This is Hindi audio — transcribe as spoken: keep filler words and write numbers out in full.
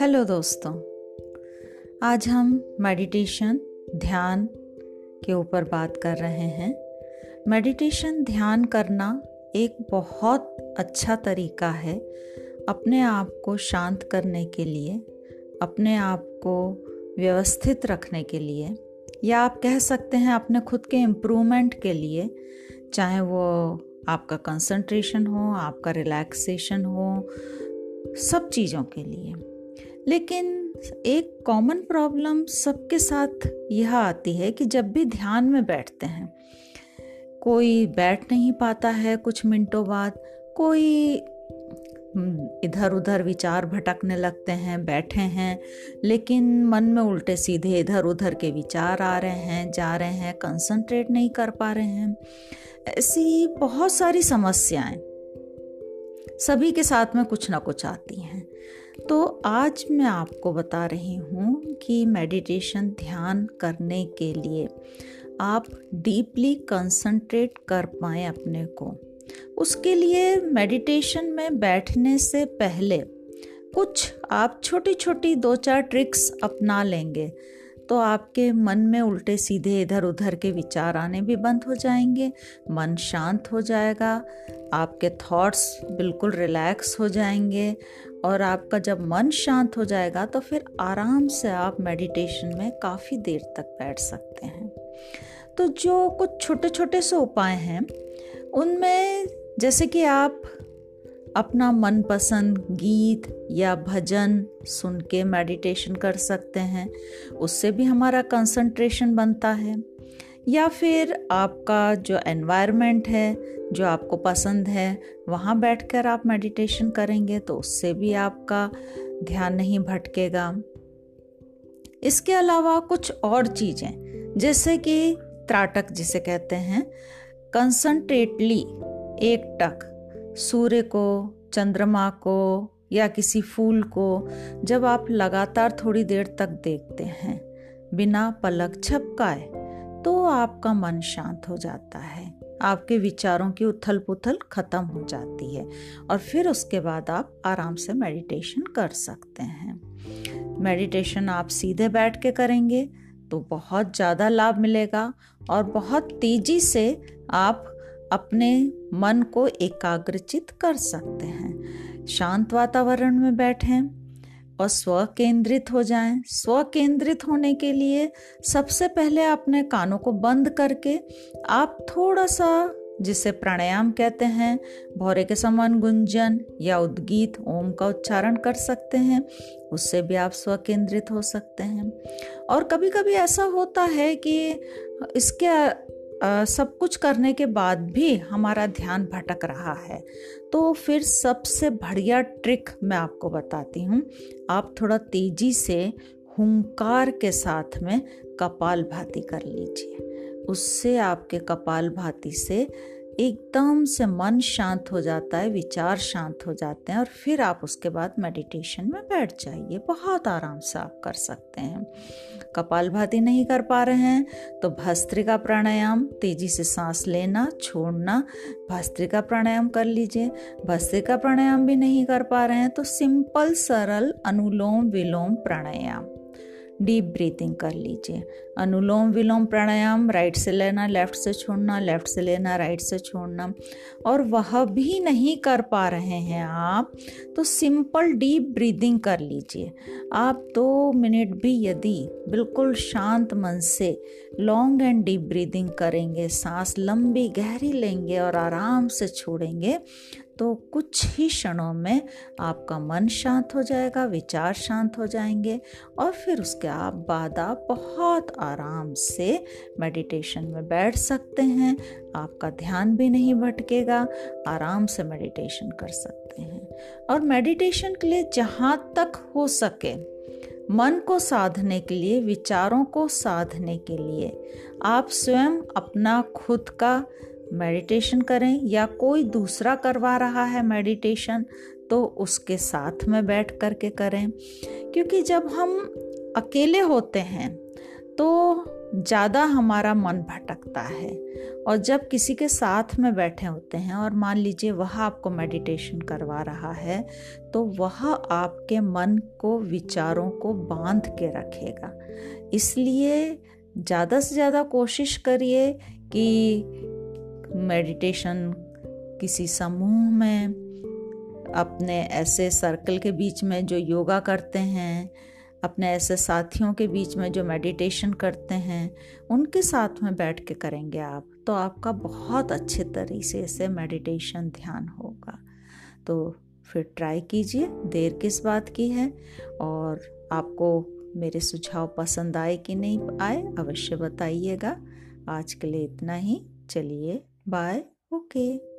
हेलो दोस्तों, आज हम मेडिटेशन ध्यान के ऊपर बात कर रहे हैं। मेडिटेशन ध्यान करना एक बहुत अच्छा तरीका है अपने आप को शांत करने के लिए, अपने आप को व्यवस्थित रखने के लिए, या आप कह सकते हैं अपने खुद के इम्प्रूवमेंट के लिए। चाहे वो आपका कंसंट्रेशन हो, आपका रिलैक्सेशन हो, सब चीज़ों के लिए। लेकिन एक कॉमन प्रॉब्लम सबके साथ यह आती है कि जब भी ध्यान में बैठते हैं, कोई बैठ नहीं पाता है कुछ मिनटों बाद, कोई इधर उधर विचार भटकने लगते हैं। बैठे हैं लेकिन मन में उल्टे सीधे इधर उधर के विचार आ रहे हैं, जा रहे हैं, कंसंट्रेट नहीं कर पा रहे हैं। ऐसी बहुत सारी समस्याएं सभी के साथ में कुछ ना कुछ आती हैं। तो आज मैं आपको बता रही हूँ कि मेडिटेशन ध्यान करने के लिए आप डीपली कंसंट्रेट कर पाएँ अपने को। उसके लिए मेडिटेशन में बैठने से पहले कुछ आप छोटी छोटी दो चार ट्रिक्स अपना लेंगे तो आपके मन में उल्टे सीधे इधर उधर के विचार आने भी बंद हो जाएंगे। मन शांत हो जाएगा, आपके थॉट्स बिल्कुल रिलैक्स हो जाएंगे। और आपका जब मन शांत हो जाएगा तो फिर आराम से आप मेडिटेशन में काफ़ी देर तक बैठ सकते हैं। तो जो कुछ छोटे छोटे से उपाय हैं उनमें, जैसे कि आप अपना मनपसंद गीत या भजन सुन के मेडिटेशन कर सकते हैं, उससे भी हमारा कंसंट्रेशन बनता है। या फिर आपका जो एनवायरनमेंट है, जो आपको पसंद है, वहाँ बैठकर आप मेडिटेशन करेंगे तो उससे भी आपका ध्यान नहीं भटकेगा। इसके अलावा कुछ और चीज़ें, जैसे कि त्राटक जिसे कहते हैं, कंसंट्रेटली एक टक सूर्य को, चंद्रमा को या किसी फूल को जब आप लगातार थोड़ी देर तक देखते हैं बिना पलक झपकाए तो आपका मन शांत हो जाता है, आपके विचारों की उथल पुथल खत्म हो जाती है और फिर उसके बाद आप आराम से मेडिटेशन कर सकते हैं। मेडिटेशन आप सीधे बैठ के करेंगे तो बहुत ज़्यादा लाभ मिलेगा और बहुत तेज़ी से आप अपने मन को एकाग्रचित कर सकते हैं। शांत वातावरण में बैठें और स्व केंद्रित हो जाएं। स्व केंद्रित होने के लिए सबसे पहले अपने कानों को बंद करके आप थोड़ा सा, जिसे प्राणायाम कहते हैं, भौरे के समान गुंजन या उद्गीत ओम का उच्चारण कर सकते हैं, उससे भी आप स्व केंद्रित हो सकते हैं। और कभी कभी ऐसा होता है कि इसके आ, सब कुछ करने के बाद भी हमारा ध्यान भटक रहा है तो फिर सबसे बढ़िया ट्रिक मैं आपको बताती हूँ। आप थोड़ा तेजी से हुंकार के साथ में कपालभाति कर लीजिए। उससे आपके कपालभाति से एकदम से मन शांत हो जाता है, विचार शांत हो जाते हैं और फिर आप उसके बाद मेडिटेशन में बैठ जाइए। बहुत आराम से आप कर सकते हैं। कपालभाति नहीं कर पा रहे हैं तो भस्त्रिका प्राणायाम, तेजी से सांस लेना छोड़ना, भस्त्रिका प्राणायाम कर लीजिए। भस्त्रिका प्राणायाम भी नहीं कर पा रहे हैं तो सिंपल सरल अनुलोम विलोम प्राणायाम, डीप ब्रीथिंग कर लीजिए। अनुलोम विलोम प्राणायाम, राइट से लेना लेफ़्ट से छोड़ना, लेफ़्ट से लेना राइट से छोड़ना। और वह भी नहीं कर पा रहे हैं आप तो सिंपल डीप ब्रीदिंग कर लीजिए। आप दो मिनट भी यदि बिल्कुल शांत मन से लॉन्ग एंड डीप ब्रीदिंग करेंगे, सांस लंबी गहरी लेंगे और आराम से छोड़ेंगे तो कुछ ही क्षणों में आपका मन शांत हो जाएगा, विचार शांत हो जाएंगे और फिर उसके बाद आप बहुत आराम से मेडिटेशन में बैठ सकते हैं। आपका ध्यान भी नहीं भटकेगा, आराम से मेडिटेशन कर सकते हैं। और मेडिटेशन के लिए जहाँ तक हो सके, मन को साधने के लिए, विचारों को साधने के लिए आप स्वयं अपना खुद का मेडिटेशन करें या कोई दूसरा करवा रहा है मेडिटेशन तो उसके साथ में बैठ करके करें। क्योंकि जब हम अकेले होते हैं तो ज़्यादा हमारा मन भटकता है। और जब किसी के साथ में बैठे होते हैं और मान लीजिए वह आपको मेडिटेशन करवा रहा है, तो वह आपके मन को, विचारों को बांध के रखेगा। इसलिए ज़्यादा से ज़्यादा कोशिश करिए कि मेडिटेशन किसी समूह में, अपने ऐसे सर्कल के बीच में जो योगा करते हैं, अपने ऐसे साथियों के बीच में जो मेडिटेशन करते हैं, उनके साथ में बैठ के करेंगे आप, तो आपका बहुत अच्छे तरीके से मेडिटेशन ध्यान होगा। तो फिर ट्राई कीजिए, देर किस बात की है। और आपको मेरे सुझाव पसंद आए कि नहीं आए अवश्य बताइएगा। आज के लिए इतना ही, चलिए बाय। ओके।